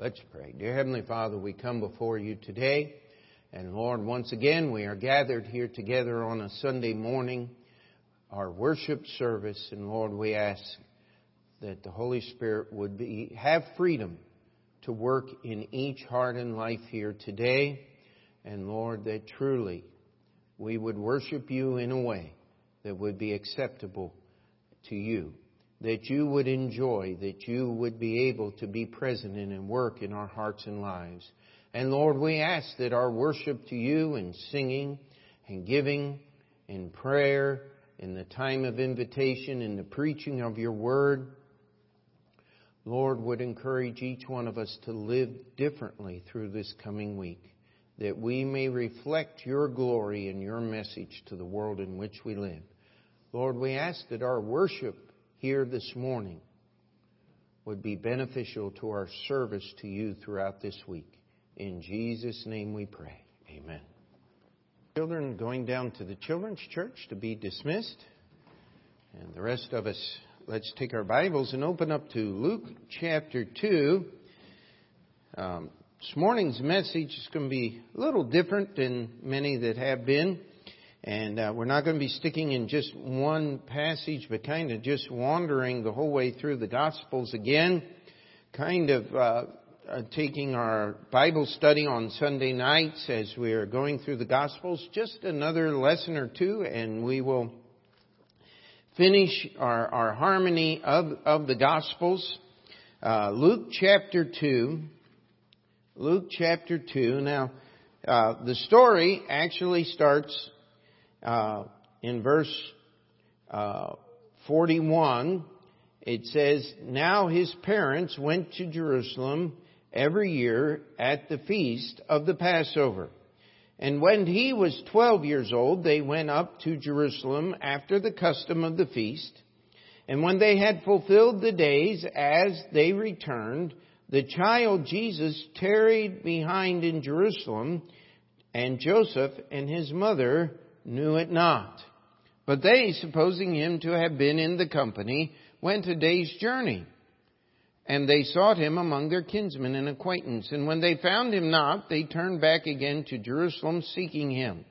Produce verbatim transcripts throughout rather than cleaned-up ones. Let's pray. Dear Heavenly Father, we come before you today. And Lord, once again, we are gathered here together on a Sunday morning, our worship service. And Lord, we ask that the Holy Spirit would be have freedom to work in each heart and life here today. And Lord, that truly we would worship you in a way that would be acceptable to you, that you would enjoy, that you would be able to be present in and work in our hearts and lives. And Lord, we ask that our worship to you in singing and giving, in prayer, in the time of invitation, in the preaching of your word, Lord, would encourage each one of us to live differently through this coming week, that we may reflect your glory and your message to the world in which we live. Lord, we ask that our worship here this morning would be beneficial to our service to you throughout this week. In Jesus' name we pray. Amen. Children going down to the children's church to be dismissed. And the rest of us, let's take our Bibles and open up to Luke chapter two. Um, this morning's message is going to be a little different than many that have been. And uh, we're not going to be sticking in just one passage, but kind of just wandering the whole way through the Gospels again. Kind of... Uh, Uh, taking our Bible study on Sunday nights as we are going through the Gospels, just another lesson or two, and we will finish our, our harmony of, of the Gospels. Uh, Luke chapter two. Luke chapter two. Now, uh, the story actually starts uh, in verse uh, forty-one. It says, "Now his parents went to Jerusalem every year at the feast of the Passover. And when he was twelve years old, they went up to Jerusalem after the custom of the feast. And when they had fulfilled the days as they returned, the child Jesus tarried behind in Jerusalem, and Joseph and his mother knew it not. But they, supposing him to have been in the company, went a day's journey. And they sought him among their kinsmen and acquaintance. And when they found him not, they turned back again to Jerusalem, seeking him.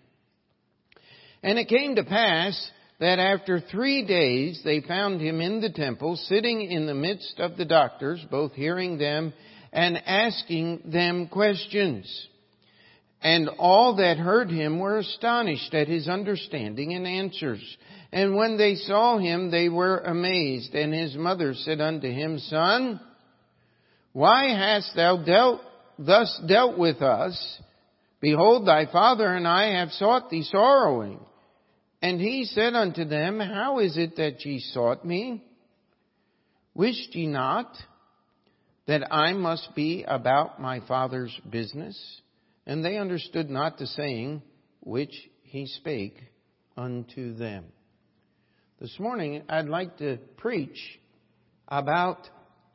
And it came to pass that after three days they found him in the temple, sitting in the midst of the doctors, both hearing them and asking them questions. And all that heard him were astonished at his understanding and answers. And when they saw him, they were amazed. And his mother said unto him, Son, why hast thou dealt, thus dealt with us? Behold, thy father and I have sought thee sorrowing. And he said unto them, How is it that ye sought me? Wished ye not that I must be about my father's business? And they understood not the saying which he spake unto them." This morning, I'd like to preach about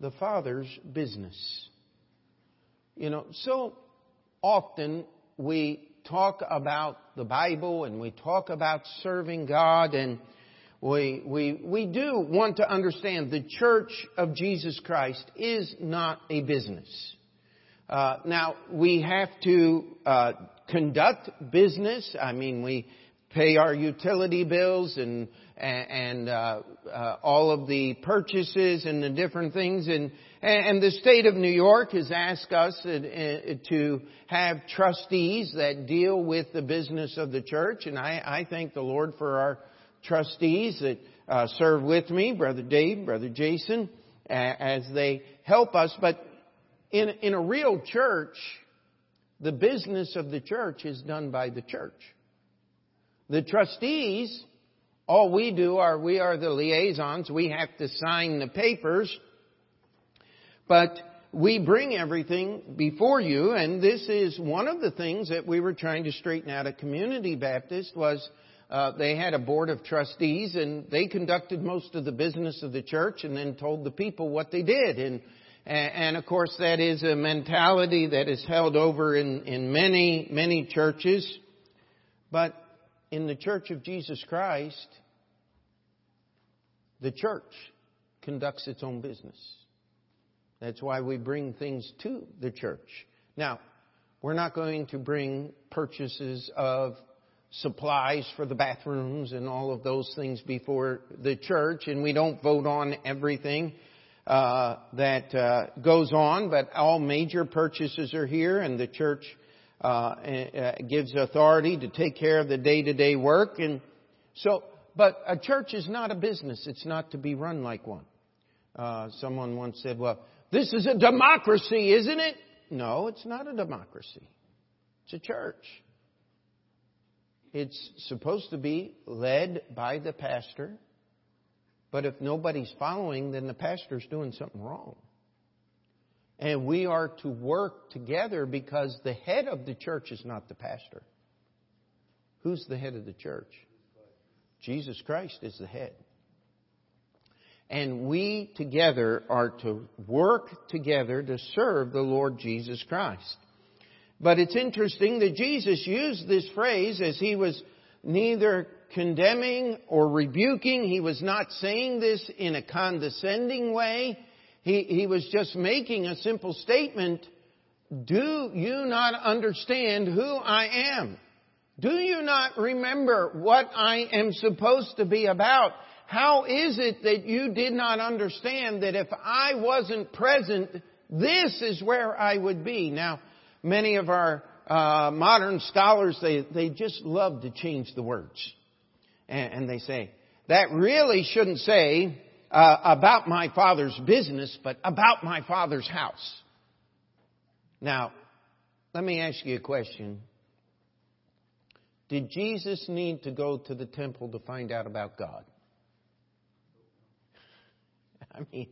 the Father's business. You know, so often we talk about the Bible and we talk about serving God, and we we we do want to understand the Church of Jesus Christ is not a business. Uh, now, we have to uh, conduct business. I mean, we pay our utility bills and and uh, uh, all of the purchases and the different things. And, and the state of New York has asked us to have trustees that deal with the business of the church. And I, I thank the Lord for our trustees that uh, serve with me, Brother Dave, Brother Jason, as they help us. But in, in a real church, the business of the church is done by the church. The trustees, all we do are we are the liaisons. We have to sign the papers. But we bring everything before you. And this is one of the things that we were trying to straighten out at Community Baptist was uh, they had a board of trustees, and they conducted most of the business of the church and then told the people what they did. And, and of course, that is a mentality that is held over in, in many, many churches. But in the Church of Jesus Christ, the church conducts its own business. That's why we bring things to the church. Now, we're not going to bring purchases of supplies for the bathrooms and all of those things before the church, and we don't vote on everything uh, that uh, goes on, but all major purchases are here, and the church uh, uh, gives authority to take care of the day-to-day work. And so, but a church is not a business. It's not to be run like one. Uh, someone once said, well, this is a democracy, isn't it? No, it's not a democracy. It's a church. It's supposed to be led by the pastor. But if nobody's following, then the pastor's doing something wrong. And we are to work together because the head of the church is not the pastor. Who's the head of the church? Jesus Christ is the head. And we together are to work together to serve the Lord Jesus Christ. But it's interesting that Jesus used this phrase as he was neither condemning or rebuking. He was not saying this in a condescending way. He, he was just making a simple statement. Do you not understand who I am? Do you not remember what I am supposed to be about? How is it that you did not understand that if I wasn't present, this is where I would be? Now, many of our uh, modern scholars, they, they just love to change the words. And, and they say, that really shouldn't say uh, about my Father's business, but about my Father's house. Now, let me ask you a question. Did Jesus need to go to the temple to find out about God? I mean,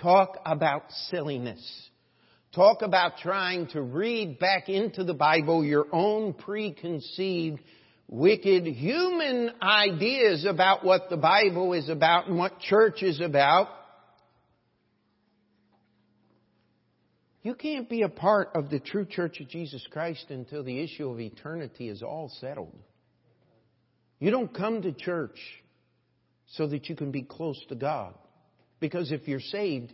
talk about silliness. Talk about trying to read back into the Bible your own preconceived, wicked human ideas about what the Bible is about and what church is about. You can't be a part of the true Church of Jesus Christ until the issue of eternity is all settled. You don't come to church so that you can be close to God. Because if you're saved,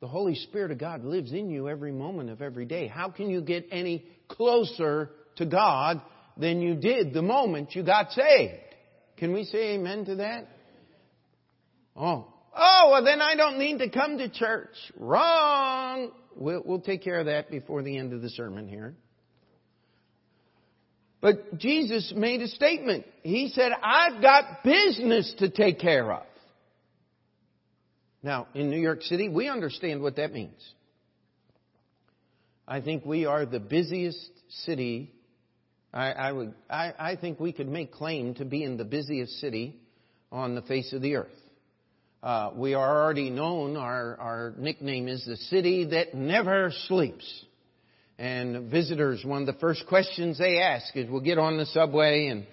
the Holy Spirit of God lives in you every moment of every day. How can you get any closer to God than you did the moment you got saved? Can we say amen to that? Oh, oh, well, then I don't need to come to church. Wrong. We'll, we'll take care of that before the end of the sermon here. But Jesus made a statement. He said, I've got business to take care of. Now, in New York City, we understand what that means. I think we are the busiest city. I, I would, I, I think we could make claim to be in the busiest city on the face of the earth. Uh, we are already known. Our, our nickname is the city that never sleeps. And visitors, one of the first questions they ask is, we'll get on the subway and,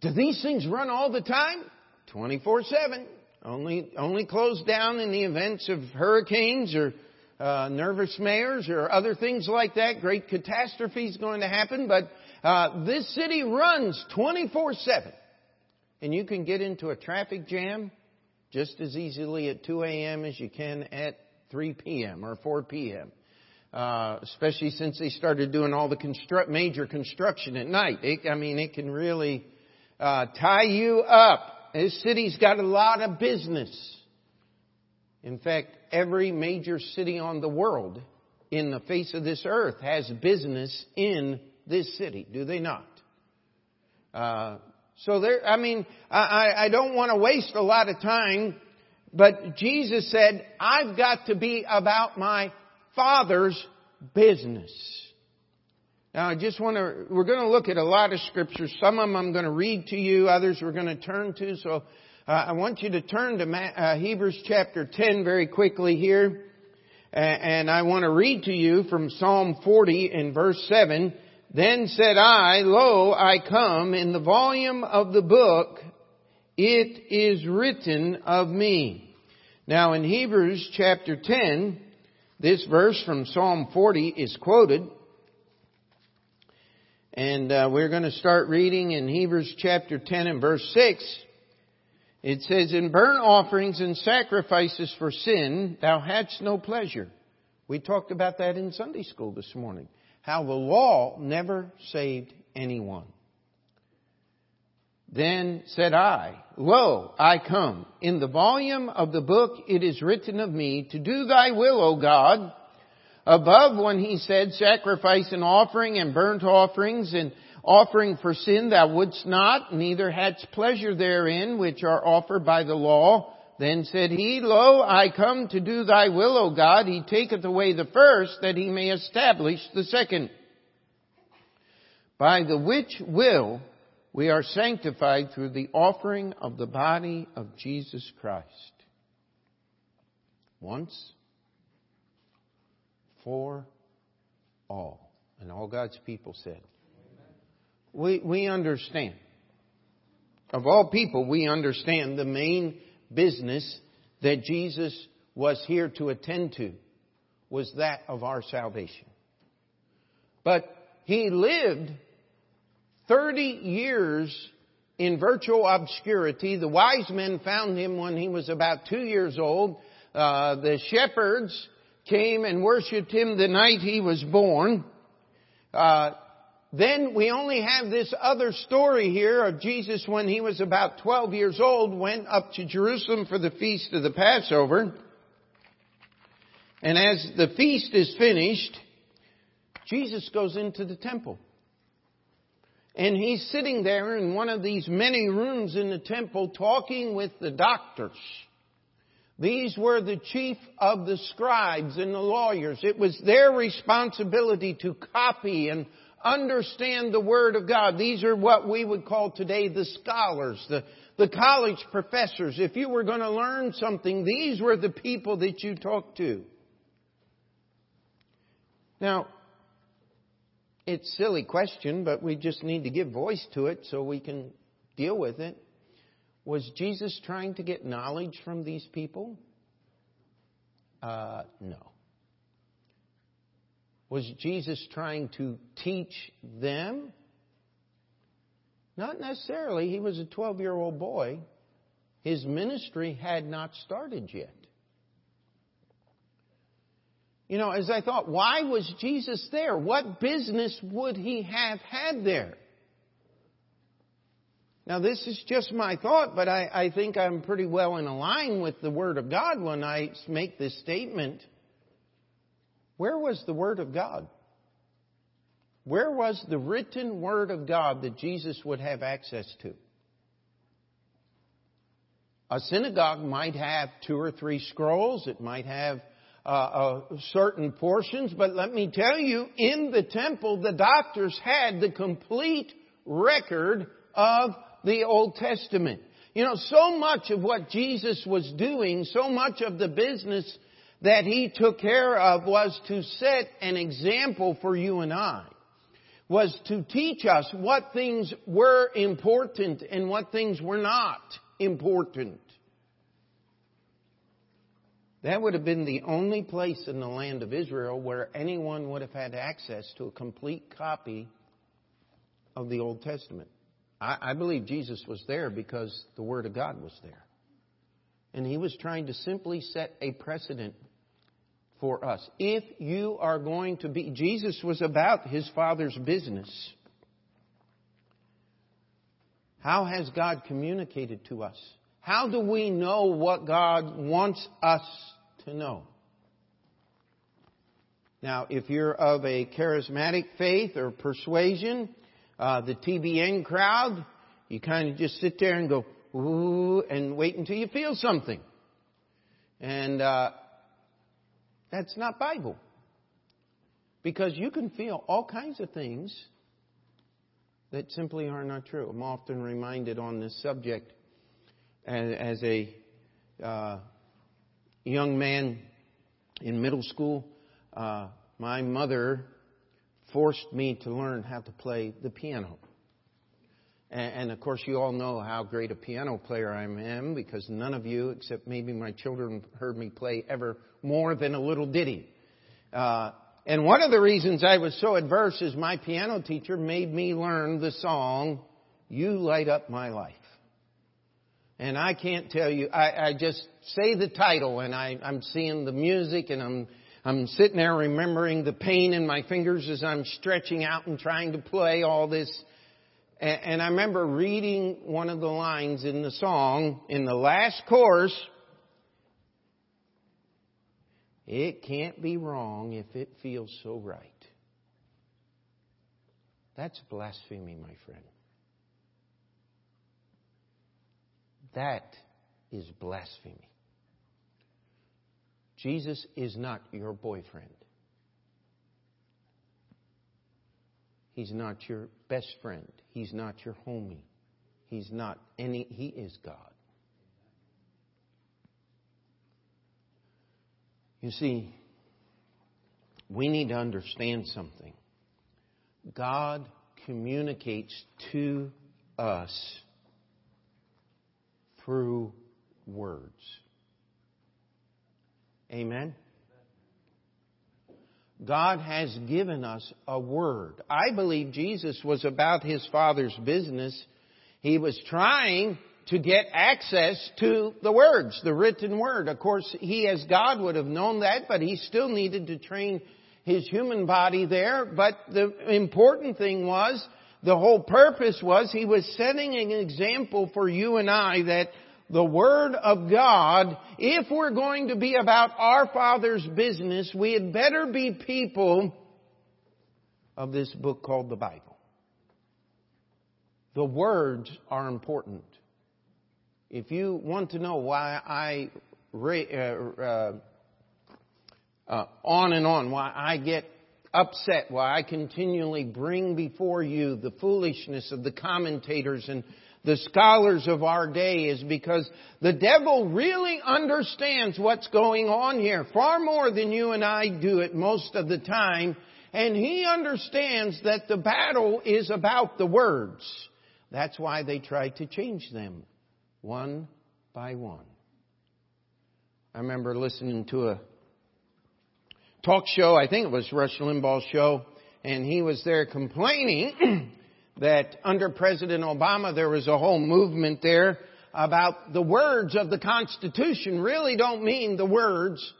do these things run all the time? twenty-four seven. Only only closed down in the events of hurricanes or uh, nervous mayors or other things like that. Great catastrophes going to happen. But uh, this city runs twenty-four seven. And you can get into a traffic jam just as easily at two a.m. as you can at three p.m. or four p.m. Uh, especially since they started doing all the construct, major construction at night. It, I mean, it can really uh, tie you up. This city's got a lot of business. In fact, every major city on the world in the face of this earth has business in this city, do they not? Uh, so there, I mean, I, I don't want to waste a lot of time, but Jesus said, I've got to be about my Father's business. Now, I just want to, we're going to look at a lot of scriptures. Some of them I'm going to read to you. Others we're going to turn to. So uh, I want you to turn to Ma- uh, Hebrews chapter ten very quickly here. Uh, and I want to read to you from Psalm forty in verse seven. Then said I, lo, I come. In the volume of the book, it is written of me. Now, in Hebrews chapter ten, this verse from Psalm forty is quoted. And uh, we're going to start reading in Hebrews chapter ten and verse six. It says, in burnt offerings and sacrifices for sin, thou hadst no pleasure. We talked about that in Sunday school this morning, how the law never saved anyone. Then said I, Lo, I come. In the volume of the book it is written of me, to do thy will, O God. Above, when he said, Sacrifice and offering and burnt offerings and offering for sin thou wouldst not, neither hadst pleasure therein, which are offered by the law. Then said he, Lo, I come to do thy will, O God. He taketh away the first, that he may establish the second. By the which will we are sanctified through the offering of the body of Jesus Christ. Once for all. And all God's people said. We, we understand. Of all people, we understand the main business that Jesus was here to attend to was that of our salvation. But he lived thirty years in virtual obscurity. The wise men found him when he was about two years old. Uh, the shepherds came and worshipped him the night he was born. Uh, then we only have this other story here of Jesus when he was about twelve years old, went up to Jerusalem for the feast of the Passover. And as the feast is finished, Jesus goes into the temple. And he's sitting there in one of these many rooms in the temple talking with the doctors. These were the chief of the scribes and the lawyers. It was their responsibility to copy and understand the Word of God. These are what we would call today the scholars, the, the college professors. If you were going to learn something, these were the people that you talked to. Now, it's a silly question, but we just need to give voice to it so we can deal with it. Was Jesus trying to get knowledge from these people? Uh, no. Was Jesus trying to teach them? Not necessarily. He was a twelve-year-old boy. His ministry had not started yet. You know, as I thought, why was Jesus there? What business would he have had there? Now, this is just my thought, but I, I think I'm pretty well in line with the Word of God when I make this statement. Where was the Word of God? Where was the written Word of God that Jesus would have access to? A synagogue might have two or three scrolls. It might have Uh, uh, certain portions, but let me tell you, in the temple, the doctors had the complete record of the Old Testament. You know, so much of what Jesus was doing, so much of the business that he took care of was to set an example for you and I, was to teach us what things were important and what things were not important. That would have been the only place in the land of Israel where anyone would have had access to a complete copy of the Old Testament. I, I believe Jesus was there because the Word of God was there. And he was trying to simply set a precedent for us. If you are going to be... Jesus was about his Father's business. How has God communicated to us? How do we know what God wants us to know? Now, if you're of a charismatic faith or persuasion, uh, the T B N crowd, you kind of just sit there and go, ooh, and wait until you feel something. And uh, that's not Bible. Because you can feel all kinds of things that simply are not true. I'm often reminded on this subject. As a uh, young man in middle school, uh, my mother forced me to learn how to play the piano. And, and of course, you all know how great a piano player I am, because none of you, except maybe my children, heard me play ever more than a little ditty. Uh, and one of the reasons I was so adverse is my piano teacher made me learn the song, You Light Up My Life. And I can't tell you, I, I just say the title and I, I'm seeing the music and I'm I'm sitting there remembering the pain in my fingers as I'm stretching out and trying to play all this. And I remember reading one of the lines in the song in the last chorus. It can't be wrong if it feels so right. That's blasphemy, my friend. That is blasphemy. Jesus is not your boyfriend. He's not your best friend. He's not your homie. He's not any. He is God. You see, we need to understand something. God communicates to us through words. Amen? God has given us a word. I believe Jesus was about His Father's business. He was trying to get access to the words, the written word. Of course, He as God would have known that, but He still needed to train His human body there. But the important thing was, the whole purpose was, He was setting an example for you and I that the Word of God, if we're going to be about our Father's business, we had better be people of this book called the Bible. The words are important. If you want to know why I, uh, uh, on and on, why I get upset, why I continually bring before you the foolishness of the commentators and the scholars of our day, is because the devil really understands what's going on here far more than you and I do it most of the time. And he understands that the battle is about the words. That's why they try to change them one by one. I remember listening to a talk show. I think it was Rush Limbaugh's show. And he was there complaining that under President Obama, there was a whole movement there about the words of the Constitution really don't mean the words.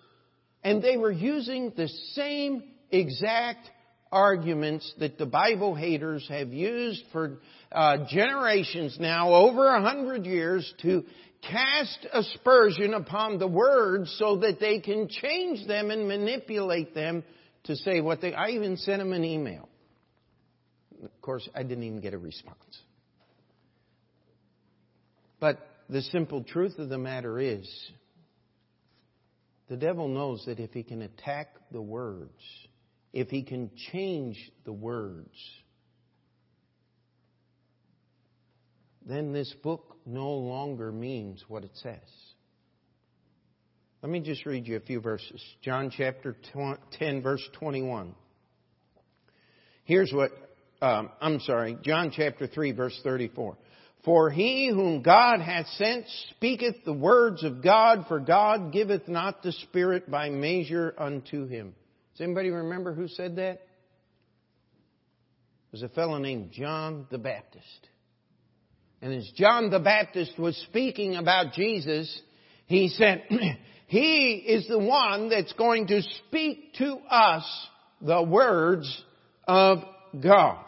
And they were using the same exact arguments that the Bible haters have used for uh, generations now, over a hundred years, to cast aspersion upon the words so that they can change them and manipulate them to say what they... I even sent them an email. Of course, I didn't even get a response. But the simple truth of the matter is, the devil knows that if he can attack the words, if he can change the words, then this book no longer means what it says. Let me just read you a few verses. John chapter ten, verse twenty-one. Here's what... Um, I'm sorry, John chapter three, verse thirty-four. For he whom God hath sent speaketh the words of God, for God giveth not the Spirit by measure unto him. Does anybody remember who said that? It was a fellow named John the Baptist. And as John the Baptist was speaking about Jesus, he said, He is the one that's going to speak to us the words of God.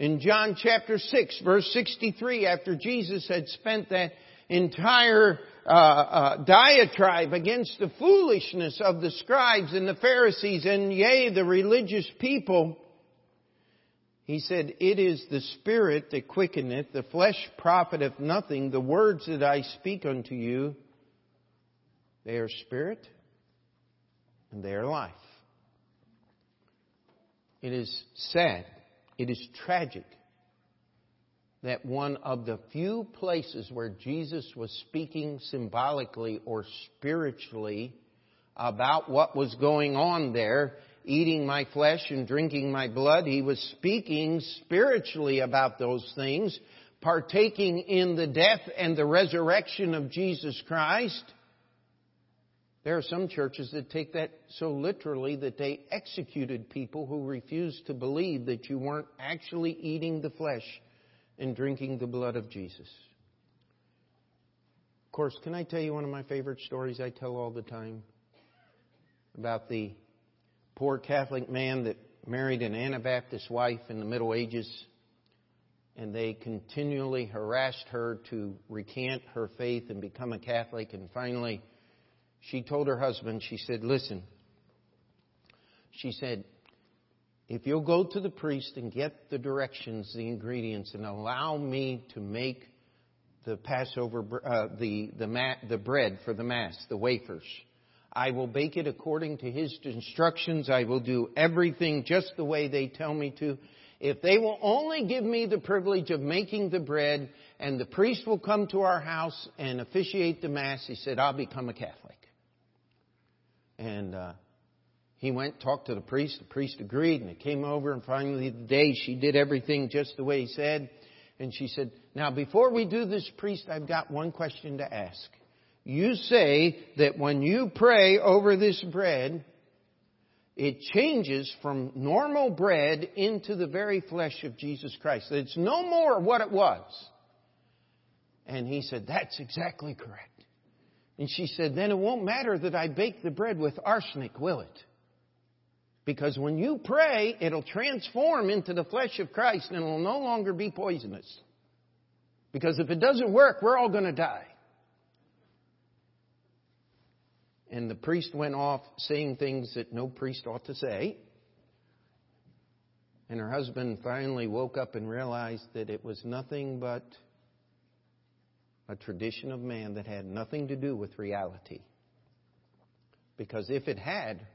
In John chapter six, verse sixty-three, after Jesus had spent that entire uh, uh, diatribe against the foolishness of the scribes and the Pharisees and, yea, the religious people, He said, It is the Spirit that quickeneth, the flesh profiteth nothing. The words that I speak unto you, they are spirit and they are life. It is sad, it is tragic that one of the few places where Jesus was speaking symbolically or spiritually about what was going on there, eating my flesh and drinking my blood, He was speaking spiritually about those things, partaking in the death and the resurrection of Jesus Christ. There are some churches that take that so literally that they executed people who refused to believe that you weren't actually eating the flesh and drinking the blood of Jesus. Of course, can I tell you one of my favorite stories I tell all the time about the poor Catholic man that married an Anabaptist wife in the Middle Ages, and they continually harassed her to recant her faith and become a Catholic. And finally, she told her husband, she said, listen, she said, if you'll go to the priest and get the directions, the ingredients, and allow me to make the Passover, uh, the the mat, the bread for the Mass, the wafers, I will bake it according to his instructions. I will do everything just the way they tell me to. If they will only give me the privilege of making the bread, and the priest will come to our house and officiate the Mass, he said, I'll become a Catholic. And uh, he went, talked to the priest. The priest agreed, and it came over. And finally, the day she did everything just the way he said. And she said, now, before we do this, priest, I've got one question to ask. You say that when you pray over this bread, it changes from normal bread into the very flesh of Jesus Christ. It's no more what it was. And he said, that's exactly correct. And she said, then it won't matter that I bake the bread with arsenic, will it? Because when you pray, it'll transform into the flesh of Christ and it'll no longer be poisonous. Because if it doesn't work, we're all going to die. And the priest went off saying things that no priest ought to say. And her husband finally woke up and realized that it was nothing but a tradition of man that had nothing to do with reality. Because if it had,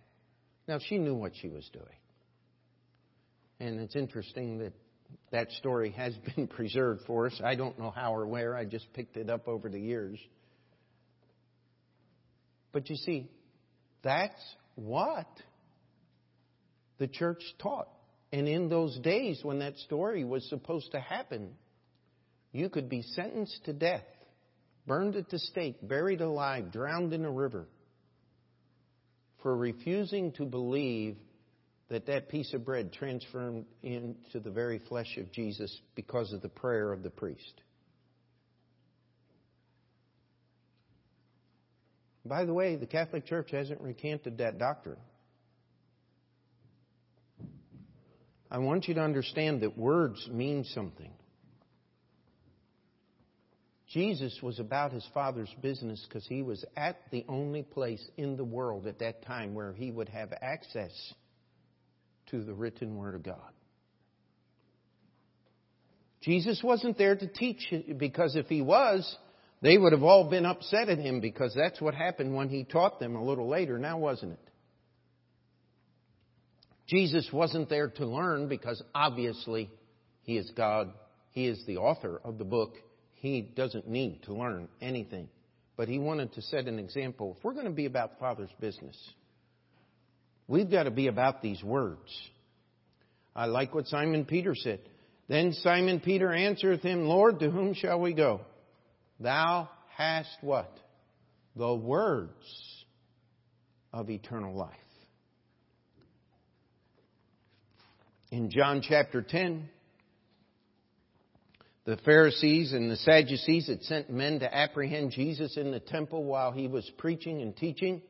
now she knew what she was doing. And it's interesting that that story has been preserved for us. I don't know how or where. I just picked it up over the years. But you see, that's what the church taught. And in those days when that story was supposed to happen, you could be sentenced to death, burned at the stake, buried alive, drowned in a river for refusing to believe that that piece of bread transformed into the very flesh of Jesus because of the prayer of the priest. By the way, the Catholic Church hasn't recanted that doctrine. I want you to understand that words mean something. Jesus was about his Father's business because he was at the only place in the world at that time where he would have access to the written Word of God. Jesus wasn't there to teach, because if he was, they would have all been upset at him, because that's what happened when he taught them a little later, now wasn't it? Jesus wasn't there to learn, because obviously he is God. He is the author of the book. He doesn't need to learn anything. But he wanted to set an example. If we're going to be about Father's business, we've got to be about these words. I like what Simon Peter said. Then Simon Peter answereth him, Lord, to whom shall we go? Thou hast what? The words of eternal life. In John chapter ten, the Pharisees and the Sadducees had sent men to apprehend Jesus in the temple while he was preaching and teaching.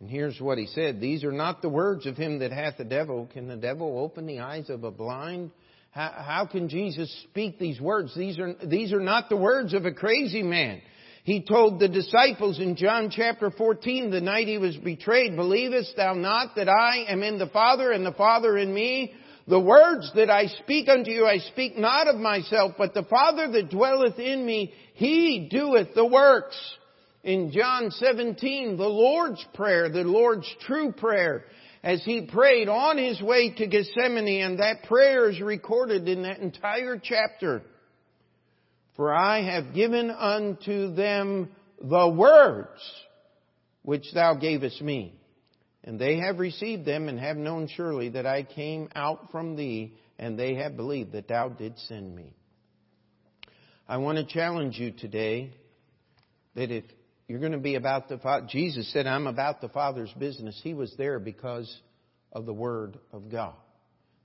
And here's what he said. These are not the words of him that hath the devil. Can the devil open the eyes of a blind? How, how can Jesus speak these words? These are, these are not the words of a crazy man. He told the disciples in John chapter fourteen, the night he was betrayed, believest thou not that I am in the Father and the Father in me? The words that I speak unto you, I speak not of myself, but the Father that dwelleth in me, he doeth the works. In John seventeen, the Lord's Prayer, the Lord's true prayer, as he prayed on his way to Gethsemane, and that prayer is recorded in that entire chapter. For I have given unto them the words which thou gavest me, and they have received them and have known surely that I came out from thee, and they have believed that thou didst send me. I want to challenge you today that if you're going to be about the Father. Jesus said, I'm about the Father's business. He was there because of the Word of God.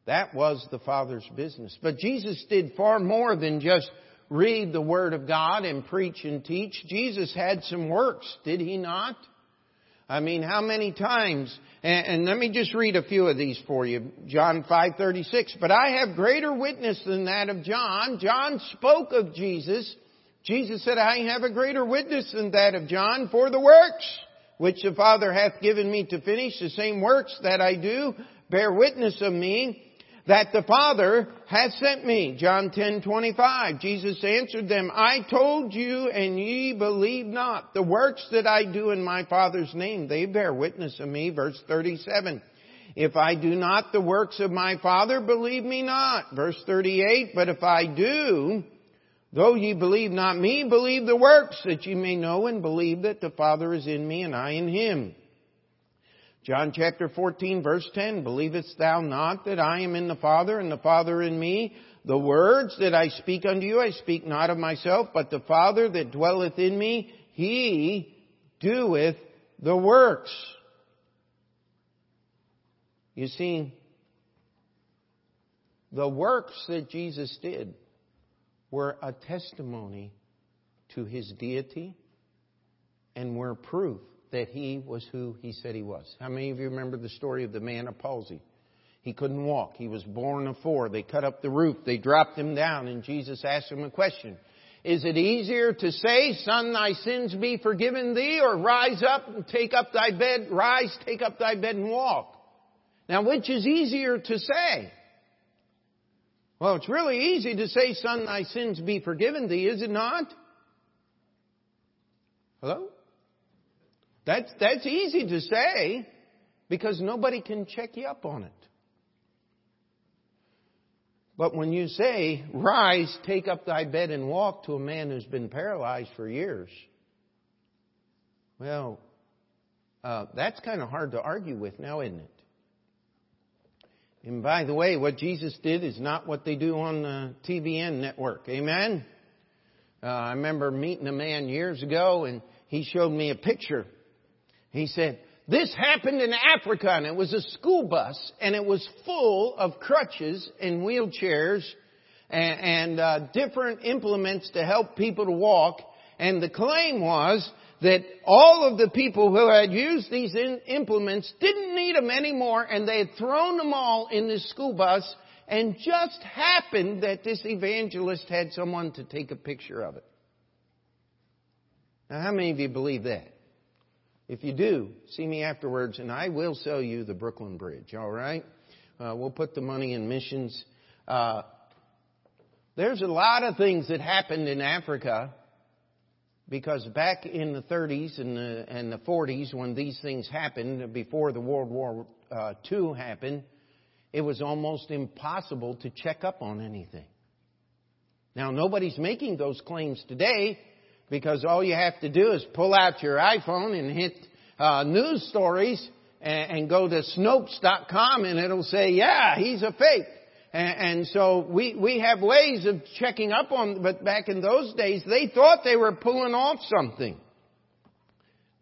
That was the Father's business. But Jesus did far more than just read the Word of God and preach and teach. Jesus had some works, did he not? I mean, how many times? And, and let me just read a few of these for you. John five thirty-six. But I have greater witness than that of John. John spoke of Jesus. Jesus said, I have a greater witness than that of John, for the works which the Father hath given me to finish, the same works that I do bear witness of me, that the Father hath sent me. John ten twenty-five. Jesus answered them, I told you, and ye believe not. The works that I do in my Father's name, they bear witness of me. Verse thirty-seven. If I do not the works of my Father, believe me not. Verse thirty-eight. But if I do, though ye believe not me, believe the works, that ye may know and believe that the Father is in me and I in him. John chapter fourteen verse ten, believest thou not that I am in the Father and the Father in me? The words that I speak unto you, I speak not of myself, but the Father that dwelleth in me, he doeth the works. You see, the works that Jesus did were a testimony to his deity and were proof that he was who he said he was. How many of you remember the story of the man of palsy? He couldn't walk. He was born afore. They cut up the roof. They dropped him down, and Jesus asked him a question. Is it easier to say, Son, thy sins be forgiven thee, or rise up and take up thy bed, rise, take up thy bed and walk? Now, which is easier to say? Well, it's really easy to say, Son, thy sins be forgiven thee, is it not? Hello? That's, that's easy to say because nobody can check you up on it. But when you say, rise, take up thy bed and walk to a man who's been paralyzed for years, well, uh, that's kind of hard to argue with now, isn't it? And by the way, what Jesus did is not what they do on the T V N network. Amen? Uh, I remember meeting a man years ago, and he showed me a picture. He said, this happened in Africa, and it was a school bus, and it was full of crutches and wheelchairs and, and uh, different implements to help people to walk. And the claim was that all of the people who had used these in implements didn't need them anymore, and they had thrown them all in this school bus, and just happened that this evangelist had someone to take a picture of it. Now, how many of you believe that? If you do, see me afterwards, and I will sell you the Brooklyn Bridge, all right? Uh, we'll put the money in missions. Uh, there's a lot of things that happened in Africa, because back in the thirties and the, and the forties, when these things happened, before the World War Two happened, it was almost impossible to check up on anything. Now, nobody's making those claims today, because all you have to do is pull out your iPhone and hit uh, news stories and, and go to Snopes dot com, and it'll say, yeah, he's a fake. And so we, we have ways of checking up on, but back in those days, they thought they were pulling off something.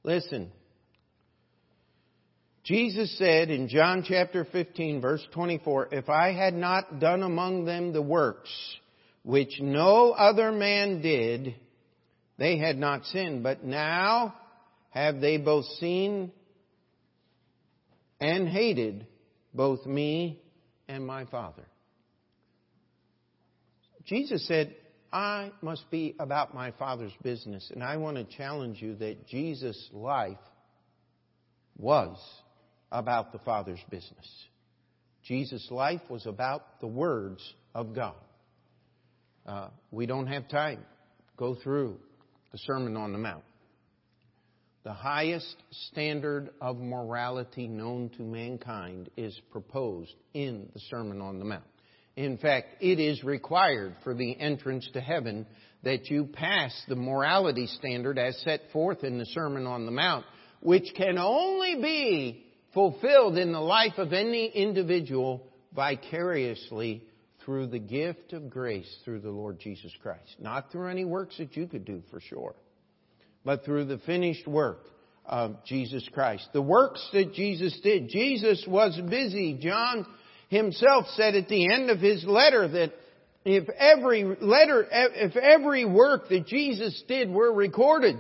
Listen, Jesus said in John chapter fifteen, verse twenty-four, if I had not done among them the works which no other man did, they had not sinned. But now have they both seen and hated both me and my Father. Jesus said, I must be about my Father's business. And I want to challenge you that Jesus' life was about the Father's business. Jesus' life was about the words of God. Uh, we don't have time. Go through the Sermon on the Mount. The highest standard of morality known to mankind is proposed in the Sermon on the Mount. In fact, it is required for the entrance to heaven that you pass the morality standard as set forth in the Sermon on the Mount, which can only be fulfilled in the life of any individual vicariously through the gift of grace through the Lord Jesus Christ. Not through any works that you could do for sure, but through the finished work of Jesus Christ. The works that Jesus did. Jesus was busy. John himself said at the end of his letter that if every letter, if every work that Jesus did were recorded,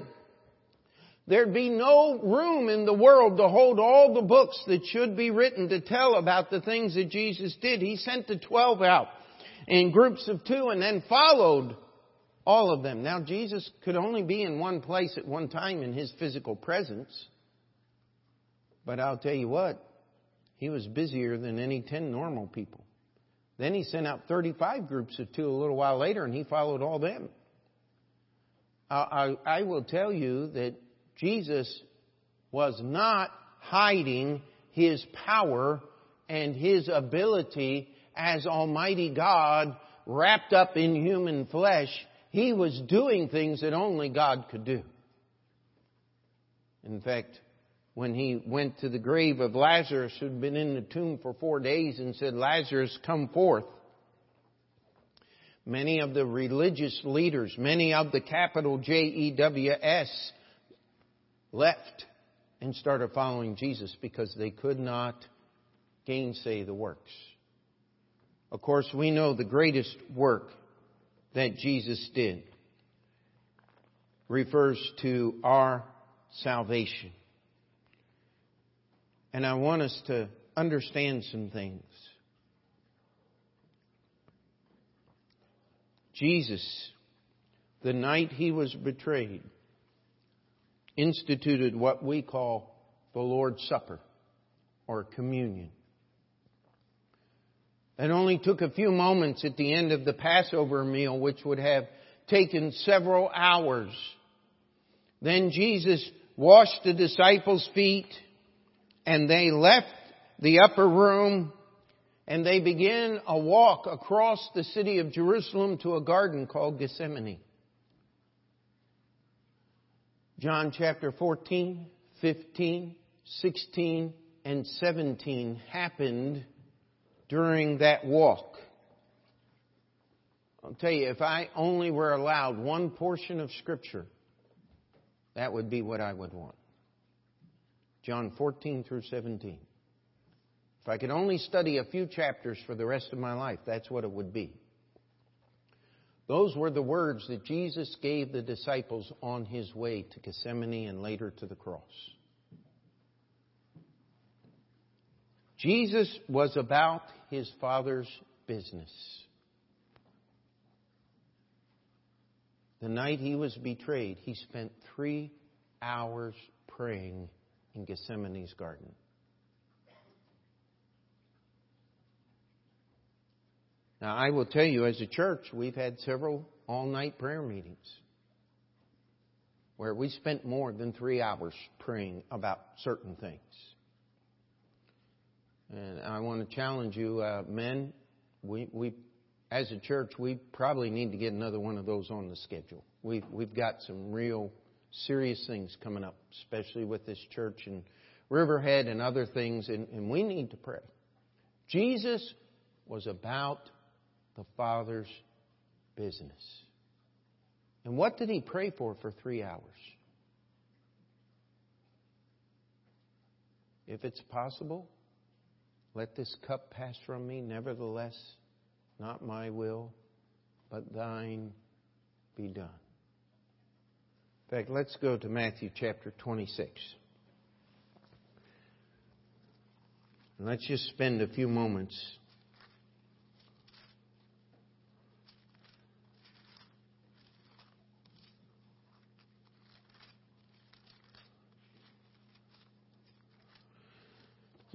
There'd be no room in the world to hold all the books that should be written to tell about the things that Jesus did. He sent the twelve out in groups of two and then followed all of them. Now, Jesus could only be in one place at one time in his physical presence. But I'll tell you what, he was busier than any ten normal people. Then he sent out thirty-five groups of two a little while later, and he followed all them. I, I, I will tell you that Jesus was not hiding his power and his ability as Almighty God wrapped up in human flesh. He was doing things that only God could do. In fact, when he went to the grave of Lazarus, who'd been in the tomb for four days, and said, "Lazarus, come forth," many of the religious leaders, many of the capital J E W S, left and started following Jesus because they could not gainsay the works. Of course, we know the greatest work that Jesus did refers to our salvation. And I want us to understand some things. Jesus, the night he was betrayed, instituted what we call the Lord's Supper or communion. It only took a few moments at the end of the Passover meal, which would have taken several hours. Then Jesus washed the disciples' feet, and they left the upper room, and they began a walk across the city of Jerusalem to a garden called Gethsemane. John chapter fourteen, fifteen, sixteen, and seventeen happened during that walk. I'll tell you, if I only were allowed one portion of Scripture, that would be what I would want. John fourteen through seventeen. If I could only study a few chapters for the rest of my life, that's what it would be. Those were the words that Jesus gave the disciples on his way to Gethsemane and later to the cross. Jesus was about his Father's business. The night he was betrayed, he spent three hours praying in Gethsemane's garden. Now, I will tell you, as a church, we've had several all-night prayer meetings where we spent more than three hours praying about certain things. And I want to challenge you, uh, men, we, we, as a church, we probably need to get another one of those on the schedule. We've, we've got some real serious things coming up, especially with this church and Riverhead and other things, and, and we need to pray. Jesus was about the Father's business. And what did he pray for for three hours? If it's possible, let this cup pass from me. Nevertheless, not my will, but thine be done. In fact, let's go to Matthew chapter twenty-six. And let's just spend a few moments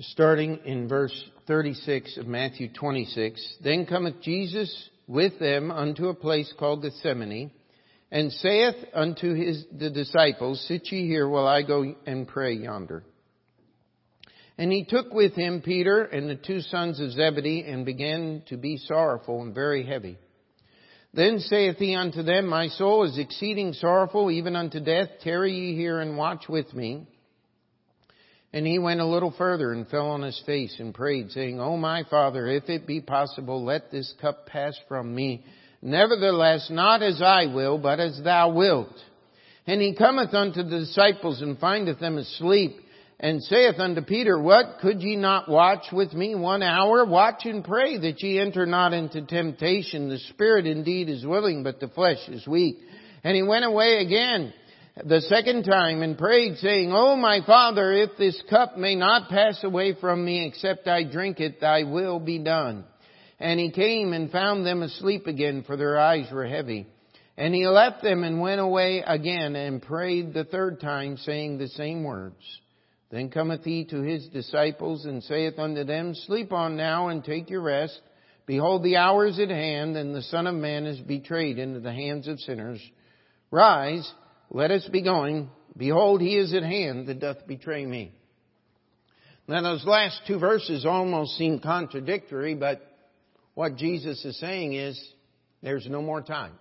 starting in verse thirty-six of Matthew twenty-six. "Then cometh Jesus with them unto a place called Gethsemane, and saith unto his the disciples, Sit ye here while I go and pray yonder. And he took with him Peter and the two sons of Zebedee, and began to be sorrowful and very heavy. Then saith he unto them, My soul is exceeding sorrowful, even unto death. Tarry ye here and watch with me. And he went a little further and fell on his face and prayed, saying, O my Father, if it be possible, let this cup pass from me. Nevertheless, not as I will, but as thou wilt. And he cometh unto the disciples and findeth them asleep, and saith unto Peter, What, could ye not watch with me one hour? Watch and pray that ye enter not into temptation. The spirit indeed is willing, but the flesh is weak. And he went away again. the second time and prayed, saying, O my Father, if this cup may not pass away from me except I drink it, thy will be done. And he came and found them asleep again, for their eyes were heavy. And he left them and went away again and prayed the third time, saying the same words. Then cometh he to his disciples and saith unto them, Sleep on now and take your rest. Behold, the hour is at hand, and the Son of Man is betrayed into the hands of sinners. Rise, let us be going. Behold, he is at hand that doth betray me. Now those last two verses almost seem contradictory, but what Jesus is saying is, there's no more time.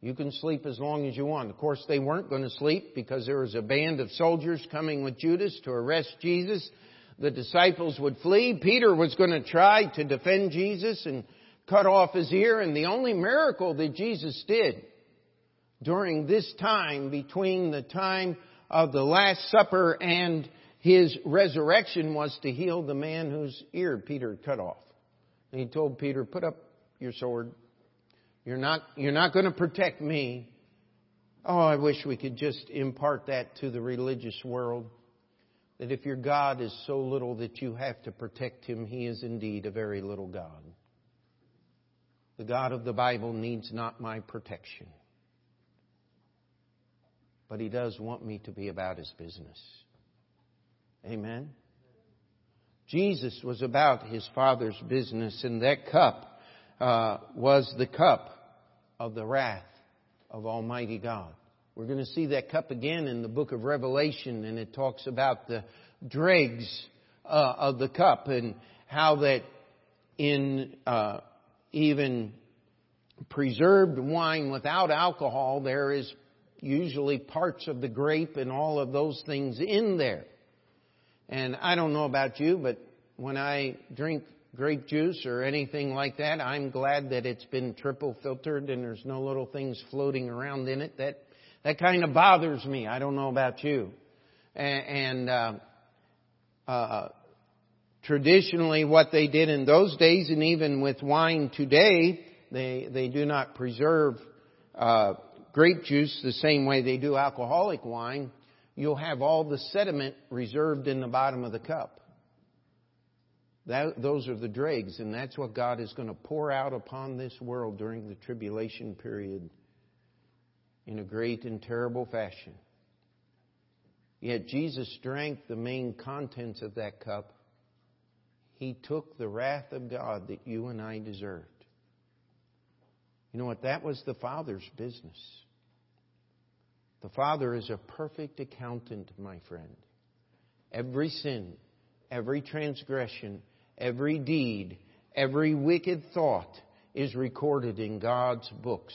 You can sleep as long as you want. Of course, they weren't going to sleep because there was a band of soldiers coming with Judas to arrest Jesus. The disciples would flee. Peter was going to try to defend Jesus and cut off his ear. And the only miracle that Jesus did during this time between the time of the Last Supper and his resurrection was to heal the man whose ear Peter cut off. And he told Peter, put up your sword. You're not, you're not going to protect me. Oh, I wish we could just impart that to the religious world. That if your God is so little that you have to protect him, he is indeed a very little God. The God of the Bible needs not my protection. But he does want me to be about his business. Amen? Jesus was about his Father's business, and that cup uh, was the cup of the wrath of Almighty God. We're going to see that cup again in the book of Revelation, and it talks about the dregs uh, of the cup and how that in uh, even preserved wine without alcohol, there is usually parts of the grape and all of those things in there. And I don't know about you, but when I drink grape juice or anything like that, I'm glad that it's been triple filtered and there's no little things floating around in it that That kind of bothers me. I don't know about you. And, and uh, uh, traditionally what they did in those days, and even with wine today, they, they do not preserve uh, grape juice the same way they do alcoholic wine. You'll have all the sediment reserved in the bottom of the cup. That, those are the dregs, and that's what God is going to pour out upon this world during the tribulation period. In a great and terrible fashion. Yet Jesus drank the main contents of that cup. He took the wrath of God that you and I deserved. You know what? That was the Father's business. The Father is a perfect accountant, my friend. Every sin, every transgression, every deed, every wicked thought is recorded in God's books.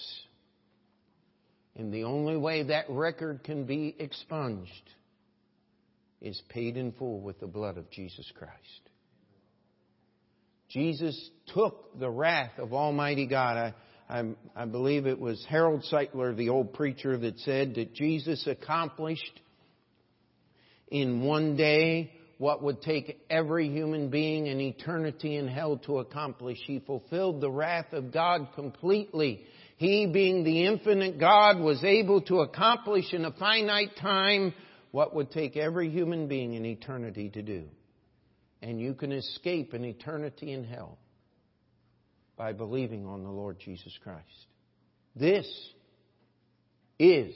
And the only way that record can be expunged is paid in full with the blood of Jesus Christ. Jesus took the wrath of Almighty God. I, I, I believe it was Harold Seitler, the old preacher, that said that Jesus accomplished in one day what would take every human being an eternity in hell to accomplish. He fulfilled the wrath of God completely. He, being the infinite God, was able to accomplish in a finite time what would take every human being an eternity to do. And you can escape an eternity in hell by believing on the Lord Jesus Christ. This is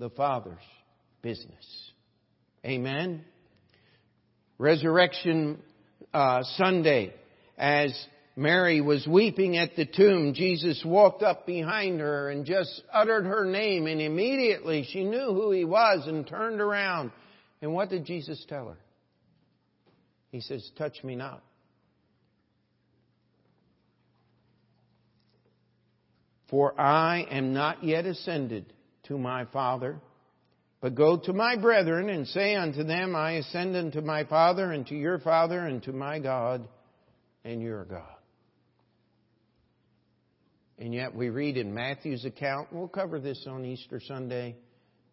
the Father's business. Amen? Resurrection uh, Sunday, as Mary was weeping at the tomb, Jesus walked up behind her and just uttered her name, and immediately she knew who he was and turned around. And what did Jesus tell her? He says, touch me not. For I am not yet ascended to my Father, but go to my brethren and say unto them, I ascend unto my Father and to your Father and to my God and your God. And yet we read in Matthew's account, we'll cover this on Easter Sunday,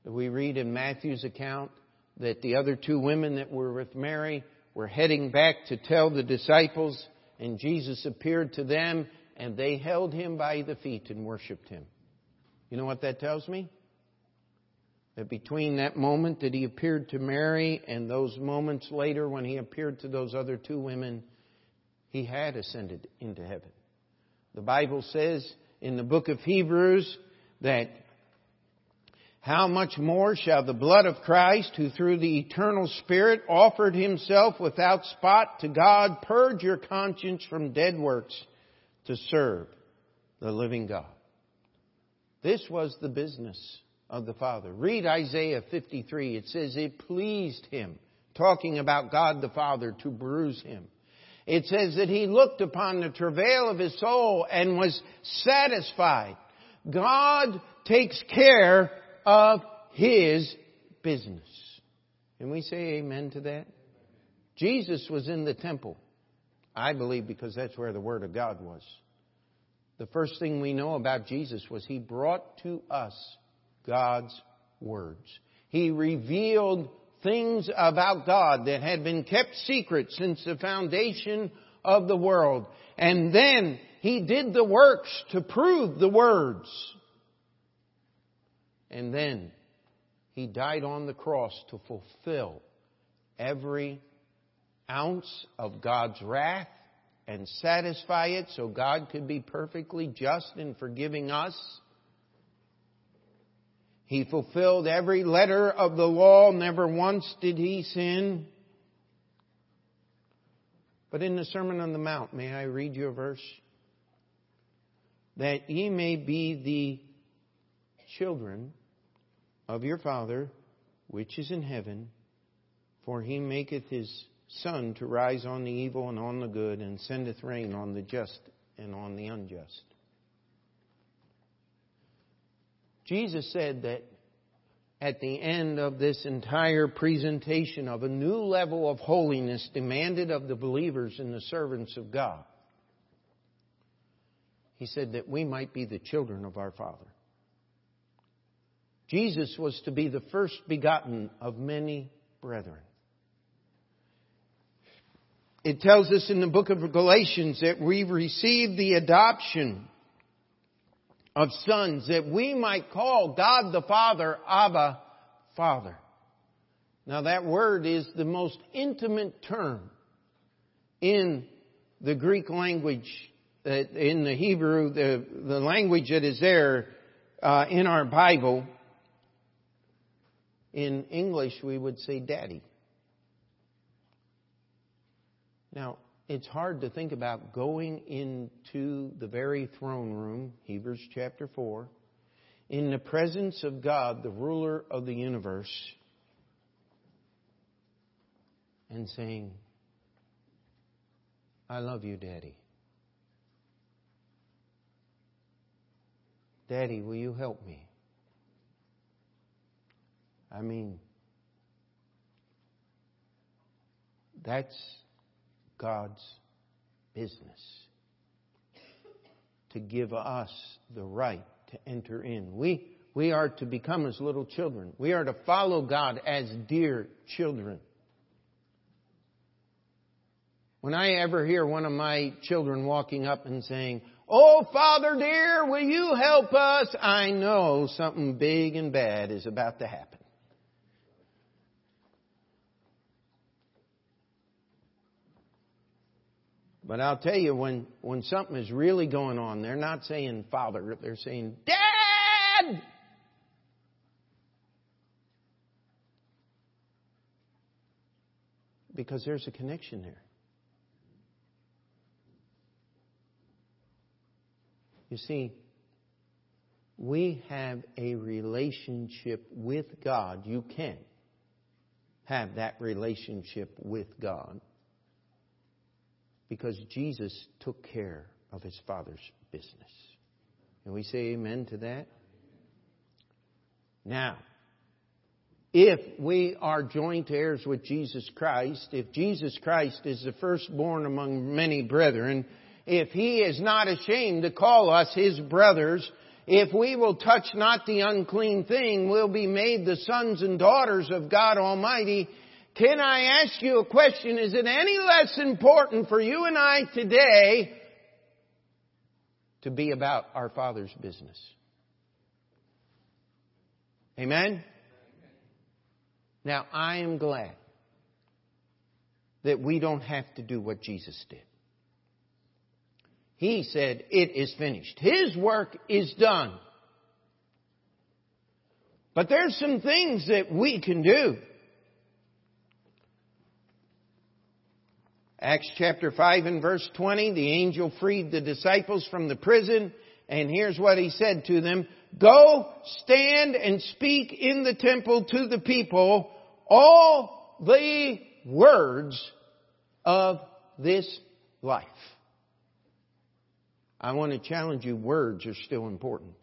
that we read in Matthew's account that the other two women that were with Mary were heading back to tell the disciples, and Jesus appeared to them, and they held him by the feet and worshiped him. You know what that tells me? That between that moment that he appeared to Mary and those moments later when he appeared to those other two women, he had ascended into heaven. The Bible says in the book of Hebrews that how much more shall the blood of Christ, who through the eternal Spirit offered himself without spot to God, purge your conscience from dead works to serve the living God. This was the business of the Father. Read Isaiah fifty-three. It says it pleased him, talking about God the Father, to bruise him. It says that he looked upon the travail of his soul and was satisfied. God takes care of his business. Can we say amen to that? Jesus was in the temple, I believe, because that's where the Word of God was. The first thing we know about Jesus was he brought to us God's words. He revealed things about God that had been kept secret since the foundation of the world. And then he did the works to prove the words. And then he died on the cross to fulfill every ounce of God's wrath and satisfy it so God could be perfectly just in forgiving us. He fulfilled every letter of the law. Never once did he sin. But in the Sermon on the Mount, may I read you a verse? That ye may be the children of your Father, which is in heaven, for he maketh his sun to rise on the evil and on the good, and sendeth rain on the just and on the unjust. Jesus said that at the end of this entire presentation of a new level of holiness demanded of the believers and the servants of God, he said that we might be the children of our Father. Jesus was to be the first begotten of many brethren. It tells us in the book of Galatians that we receive the adoption of sons, that we might call God the Father, Abba, Father. Now that word is the most intimate term in the Greek language, in the Hebrew, the, the language that is there uh, in our Bible. In English, we would say daddy. Now, it's hard to think about going into the very throne room, Hebrews chapter four, in the presence of God, the ruler of the universe, and saying, I love you, Daddy. Daddy, will you help me? I mean, that's God's business, to give us the right to enter in. We we are to become as little children. We are to follow God as dear children. When I ever hear one of my children walking up and saying, "Oh, Father dear, will you help us?" I know something big and bad is about to happen. But I'll tell you, when, when something is really going on, they're not saying Father, they're saying Dad! Because there's a connection there. You see, we have a relationship with God. You can have that relationship with God, because Jesus took care of his Father's business. Can we say amen to that? Now, if we are joint heirs with Jesus Christ, if Jesus Christ is the firstborn among many brethren, if he is not ashamed to call us his brothers, if we will touch not the unclean thing, we'll be made the sons and daughters of God Almighty. Can I ask you a question? Is it any less important for you and I today to be about our Father's business? Amen? Now, I am glad that we don't have to do what Jesus did. He said, it is finished. His work is done. But there's some things that we can do. Acts chapter five and verse twenty, the angel freed the disciples from the prison. And here's what he said to them. Go, stand and speak in the temple to the people all the words of this life. I want to challenge you, words are still important.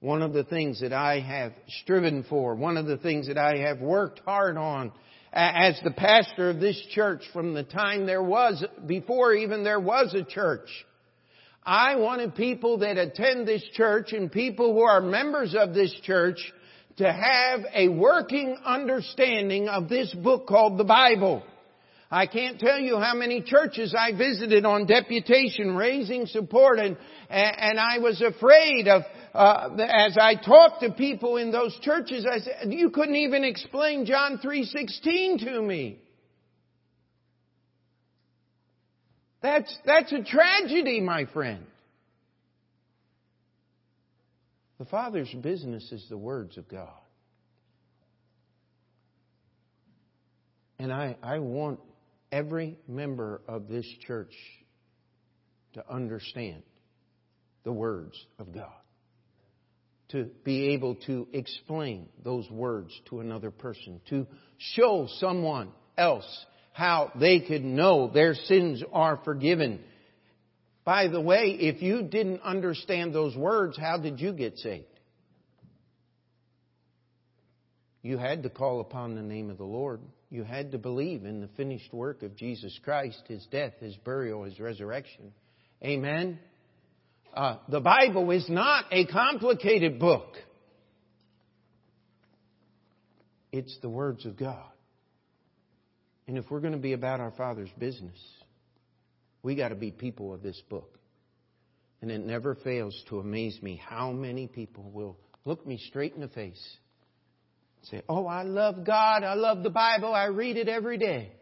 One of the things that I have striven for, one of the things that I have worked hard on as the pastor of this church from the time there was, before even there was a church, I wanted people that attend this church and people who are members of this church to have a working understanding of this book called the Bible. I can't tell you how many churches I visited on deputation, raising support, and and I was afraid of, uh, as I talked to people in those churches, I said, you couldn't even explain John three sixteen to me. That's, that's a tragedy, my friend. The Father's business is the words of God. And I, I want every member of this church to understand the words of God, to be able to explain those words to another person, to show someone else how they could know their sins are forgiven. By the way, if you didn't understand those words, how did you get saved? You had to call upon the name of the Lord. You had to believe in the finished work of Jesus Christ, His death, His burial, His resurrection. Amen? Uh, the Bible is not a complicated book. It's the words of God. And if we're going to be about our Father's business, we got to be people of this book. And it never fails to amaze me how many people will look me straight in the face and say, oh, I love God. I love the Bible. I read it every day.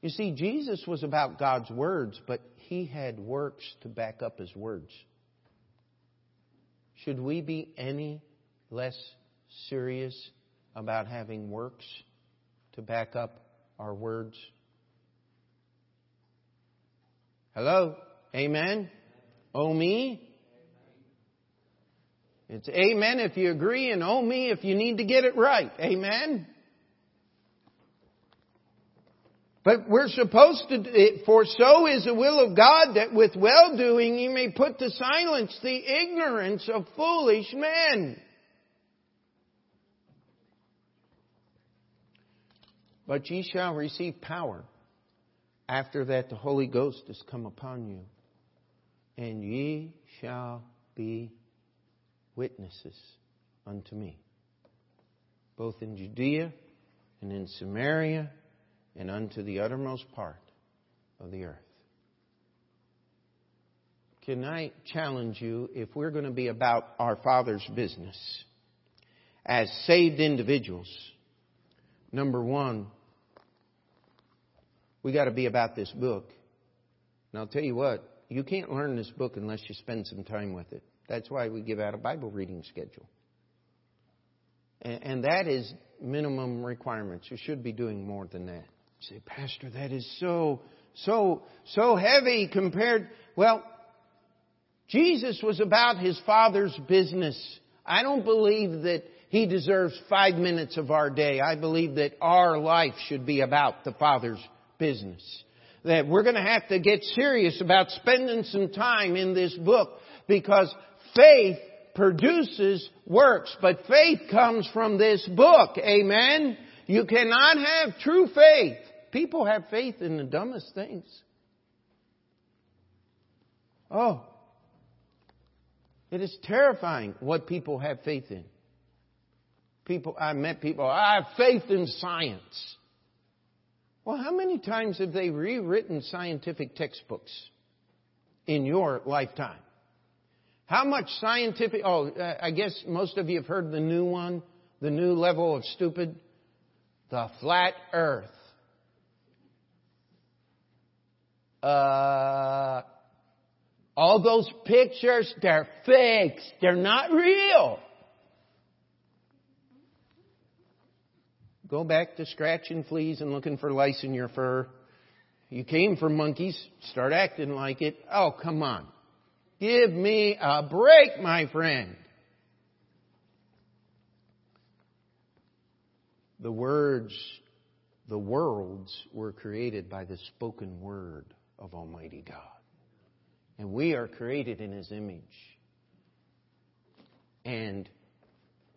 You see, Jesus was about God's words, but He had works to back up His words. Should we be any less serious about having works to back up our words? Hello? Amen? Oh me? It's amen if you agree and oh me if you need to get it right. Amen? But we're supposed to, for so is the will of God that with well-doing you may put to silence the ignorance of foolish men. But ye shall receive power after that the Holy Ghost is come upon you, and ye shall be witnesses unto me, both in Judea and in Samaria and unto the uttermost part of the earth. Can I challenge you, if we're going to be about our Father's business as saved individuals, number one, we got to be about this book. And I'll tell you what, you can't learn this book unless you spend some time with it. That's why we give out a Bible reading schedule. And, and that is minimum requirements. You should be doing more than that. You say, Pastor, that is so, so, so heavy compared. Well, Jesus was about His Father's business. I don't believe that He deserves five minutes of our day. I believe that our life should be about the Father's business. That we're going to have to get serious about spending some time in this book, because faith produces works, but faith comes from this book. Amen? You cannot have true faith. People have faith in the dumbest things. Oh, it is terrifying what people have faith in. People, I met people, I have faith in science. Well, how many times have they rewritten scientific textbooks in your lifetime? How much scientific, oh, I guess most of you have heard the new one, the new level of stupid? The flat earth. Uh, all those pictures, they're fakes. They're not real. Go back to scratching fleas and looking for lice in your fur. You came from monkeys. Start acting like it. Oh, come on. Give me a break, my friend. The words, the worlds were created by the spoken word of Almighty God. And we are created in His image. And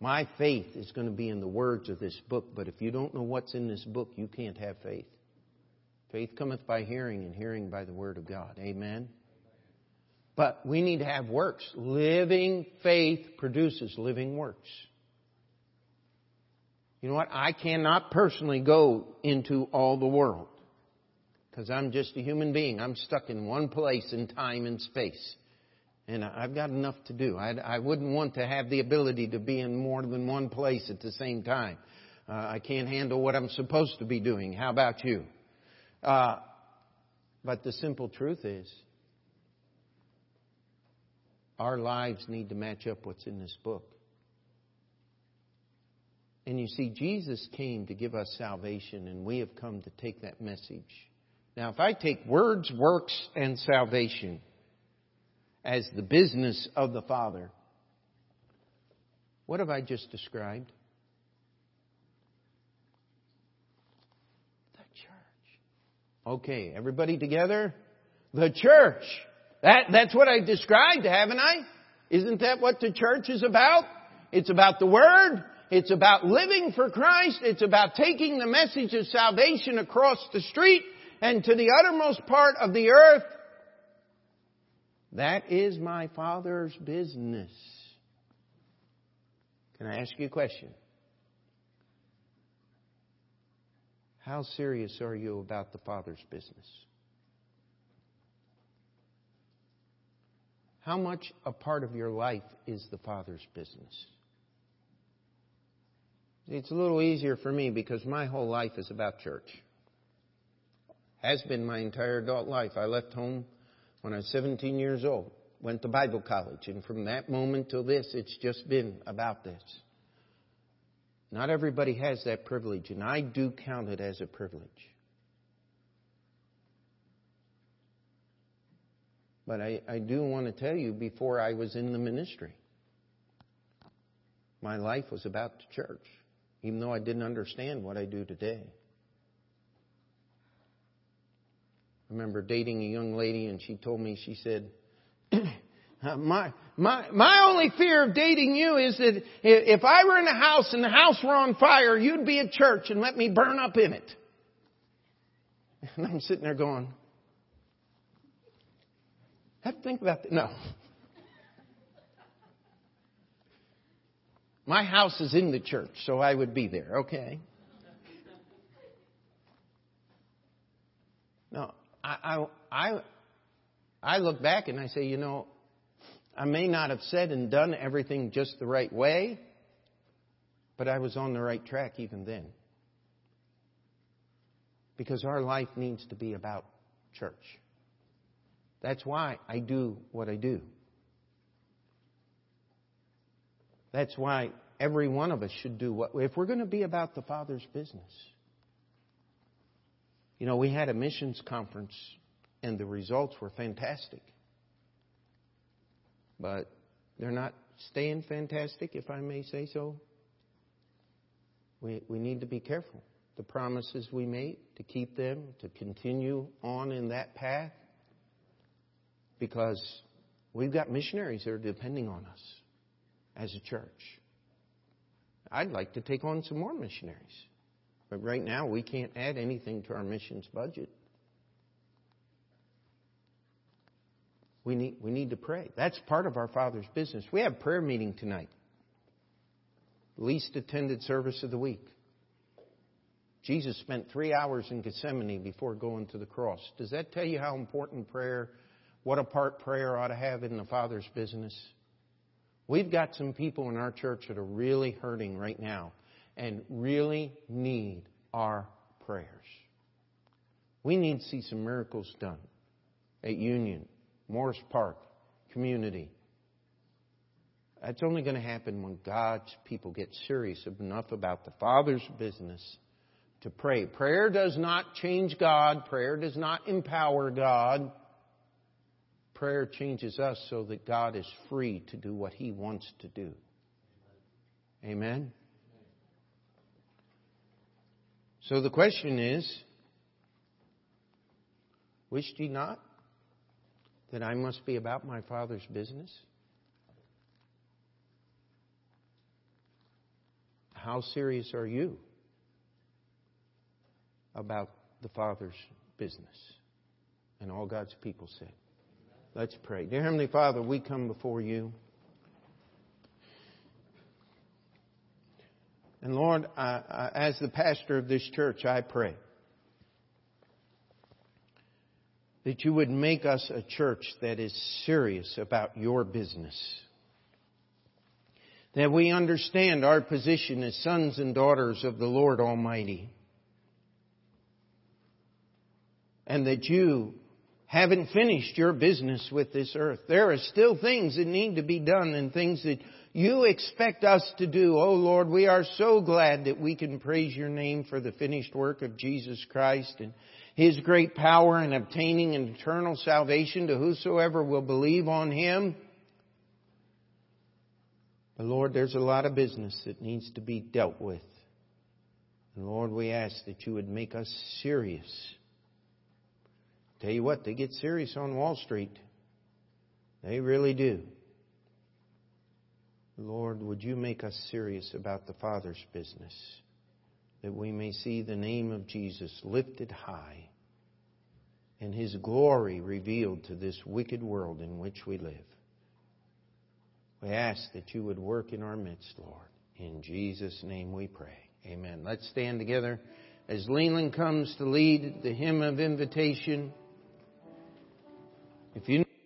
my faith is going to be in the words of this book. But if you don't know what's in this book, you can't have faith. Faith cometh by hearing, and hearing by the word of God. Amen? But we need to have works. Living faith produces living works. You know what? I cannot personally go into all the world because I'm just a human being. I'm stuck in one place in time and space. And I've got enough to do. I, I wouldn't want to have the ability to be in more than one place at the same time. Uh, I can't handle what I'm supposed to be doing. How about you? Uh, but the simple truth is our lives need to match up what's in this book. And you see, Jesus came to give us salvation, and we have come to take that message. Now, if I take words, works, and salvation as the business of the Father, what have I just described? The church. Okay, everybody together? The church. That, that's what I described, haven't I? Isn't that what the church is about? It's about the Word. It's about living for Christ. It's about taking the message of salvation across the street and to the uttermost part of the earth. That is my Father's business. Can I ask you a question? How serious are you about the Father's business? How much a part of your life is the Father's business? It's a little easier for me because my whole life is about church. Has been my entire adult life. I left home when I was seventeen years old. Went to Bible college. And from that moment till this, it's just been about this. Not everybody has that privilege. And I do count it as a privilege. But I, I do want to tell you, before I was in the ministry, my life was about the church. Even though I didn't understand what I do today. I remember dating a young lady, and she told me, she said, my, my, my only fear of dating you is that if I were in a house and the house were on fire, you'd be at church and let me burn up in it. And I'm sitting there going, I have to think about that. No. My house is in the church, so I would be there, okay? No, I, I, I, I look back and I say, you know, I may not have said and done everything just the right way, but I was on the right track even then. Because our life needs to be about church. That's why I do what I do. That's why every one of us should do what... If we're going to be about the Father's business. You know, we had a missions conference and the results were fantastic. But they're not staying fantastic, if I may say so. We, we need to be careful. The promises we made, to keep them, to continue on in that path. Because we've got missionaries that are depending on us. As a church, I'd like to take on some more missionaries. But right now, we can't add anything to our missions budget. We need, we need to pray. That's part of our Father's business. We have prayer meeting tonight. Least attended service of the week. Jesus spent three hours in Gethsemane before going to the cross. Does that tell you how important prayer, what a part prayer ought to have in the Father's business? We've got some people in our church that are really hurting right now and really need our prayers. We need to see some miracles done at Union, Morris Park, Community. That's only going to happen when God's people get serious enough about the Father's business to pray. Prayer does not change God. Prayer does not empower God. Prayer changes us so that God is free to do what He wants to do. Amen? So the question is, wished ye not that I must be about my Father's business? How serious are you about the Father's business? And all God's people said. Let's pray. Dear Heavenly Father, we come before You. And Lord, I, I, as the pastor of this church, I pray that You would make us a church that is serious about Your business. That we understand our position as sons and daughters of the Lord Almighty. And that You haven't finished Your business with this earth. There are still things that need to be done and things that You expect us to do. Oh Lord, we are so glad that we can praise Your name for the finished work of Jesus Christ and His great power in obtaining an eternal salvation to whosoever will believe on Him. But Lord, there's a lot of business that needs to be dealt with. And Lord, we ask that You would make us serious. Tell you what, they get serious on Wall Street. They really do. Lord, would You make us serious about the Father's business, that we may see the name of Jesus lifted high and His glory revealed to this wicked world in which we live. We ask that You would work in our midst, Lord. In Jesus' name we pray. Amen. Let's stand together as Leland comes to lead the hymn of invitation. If you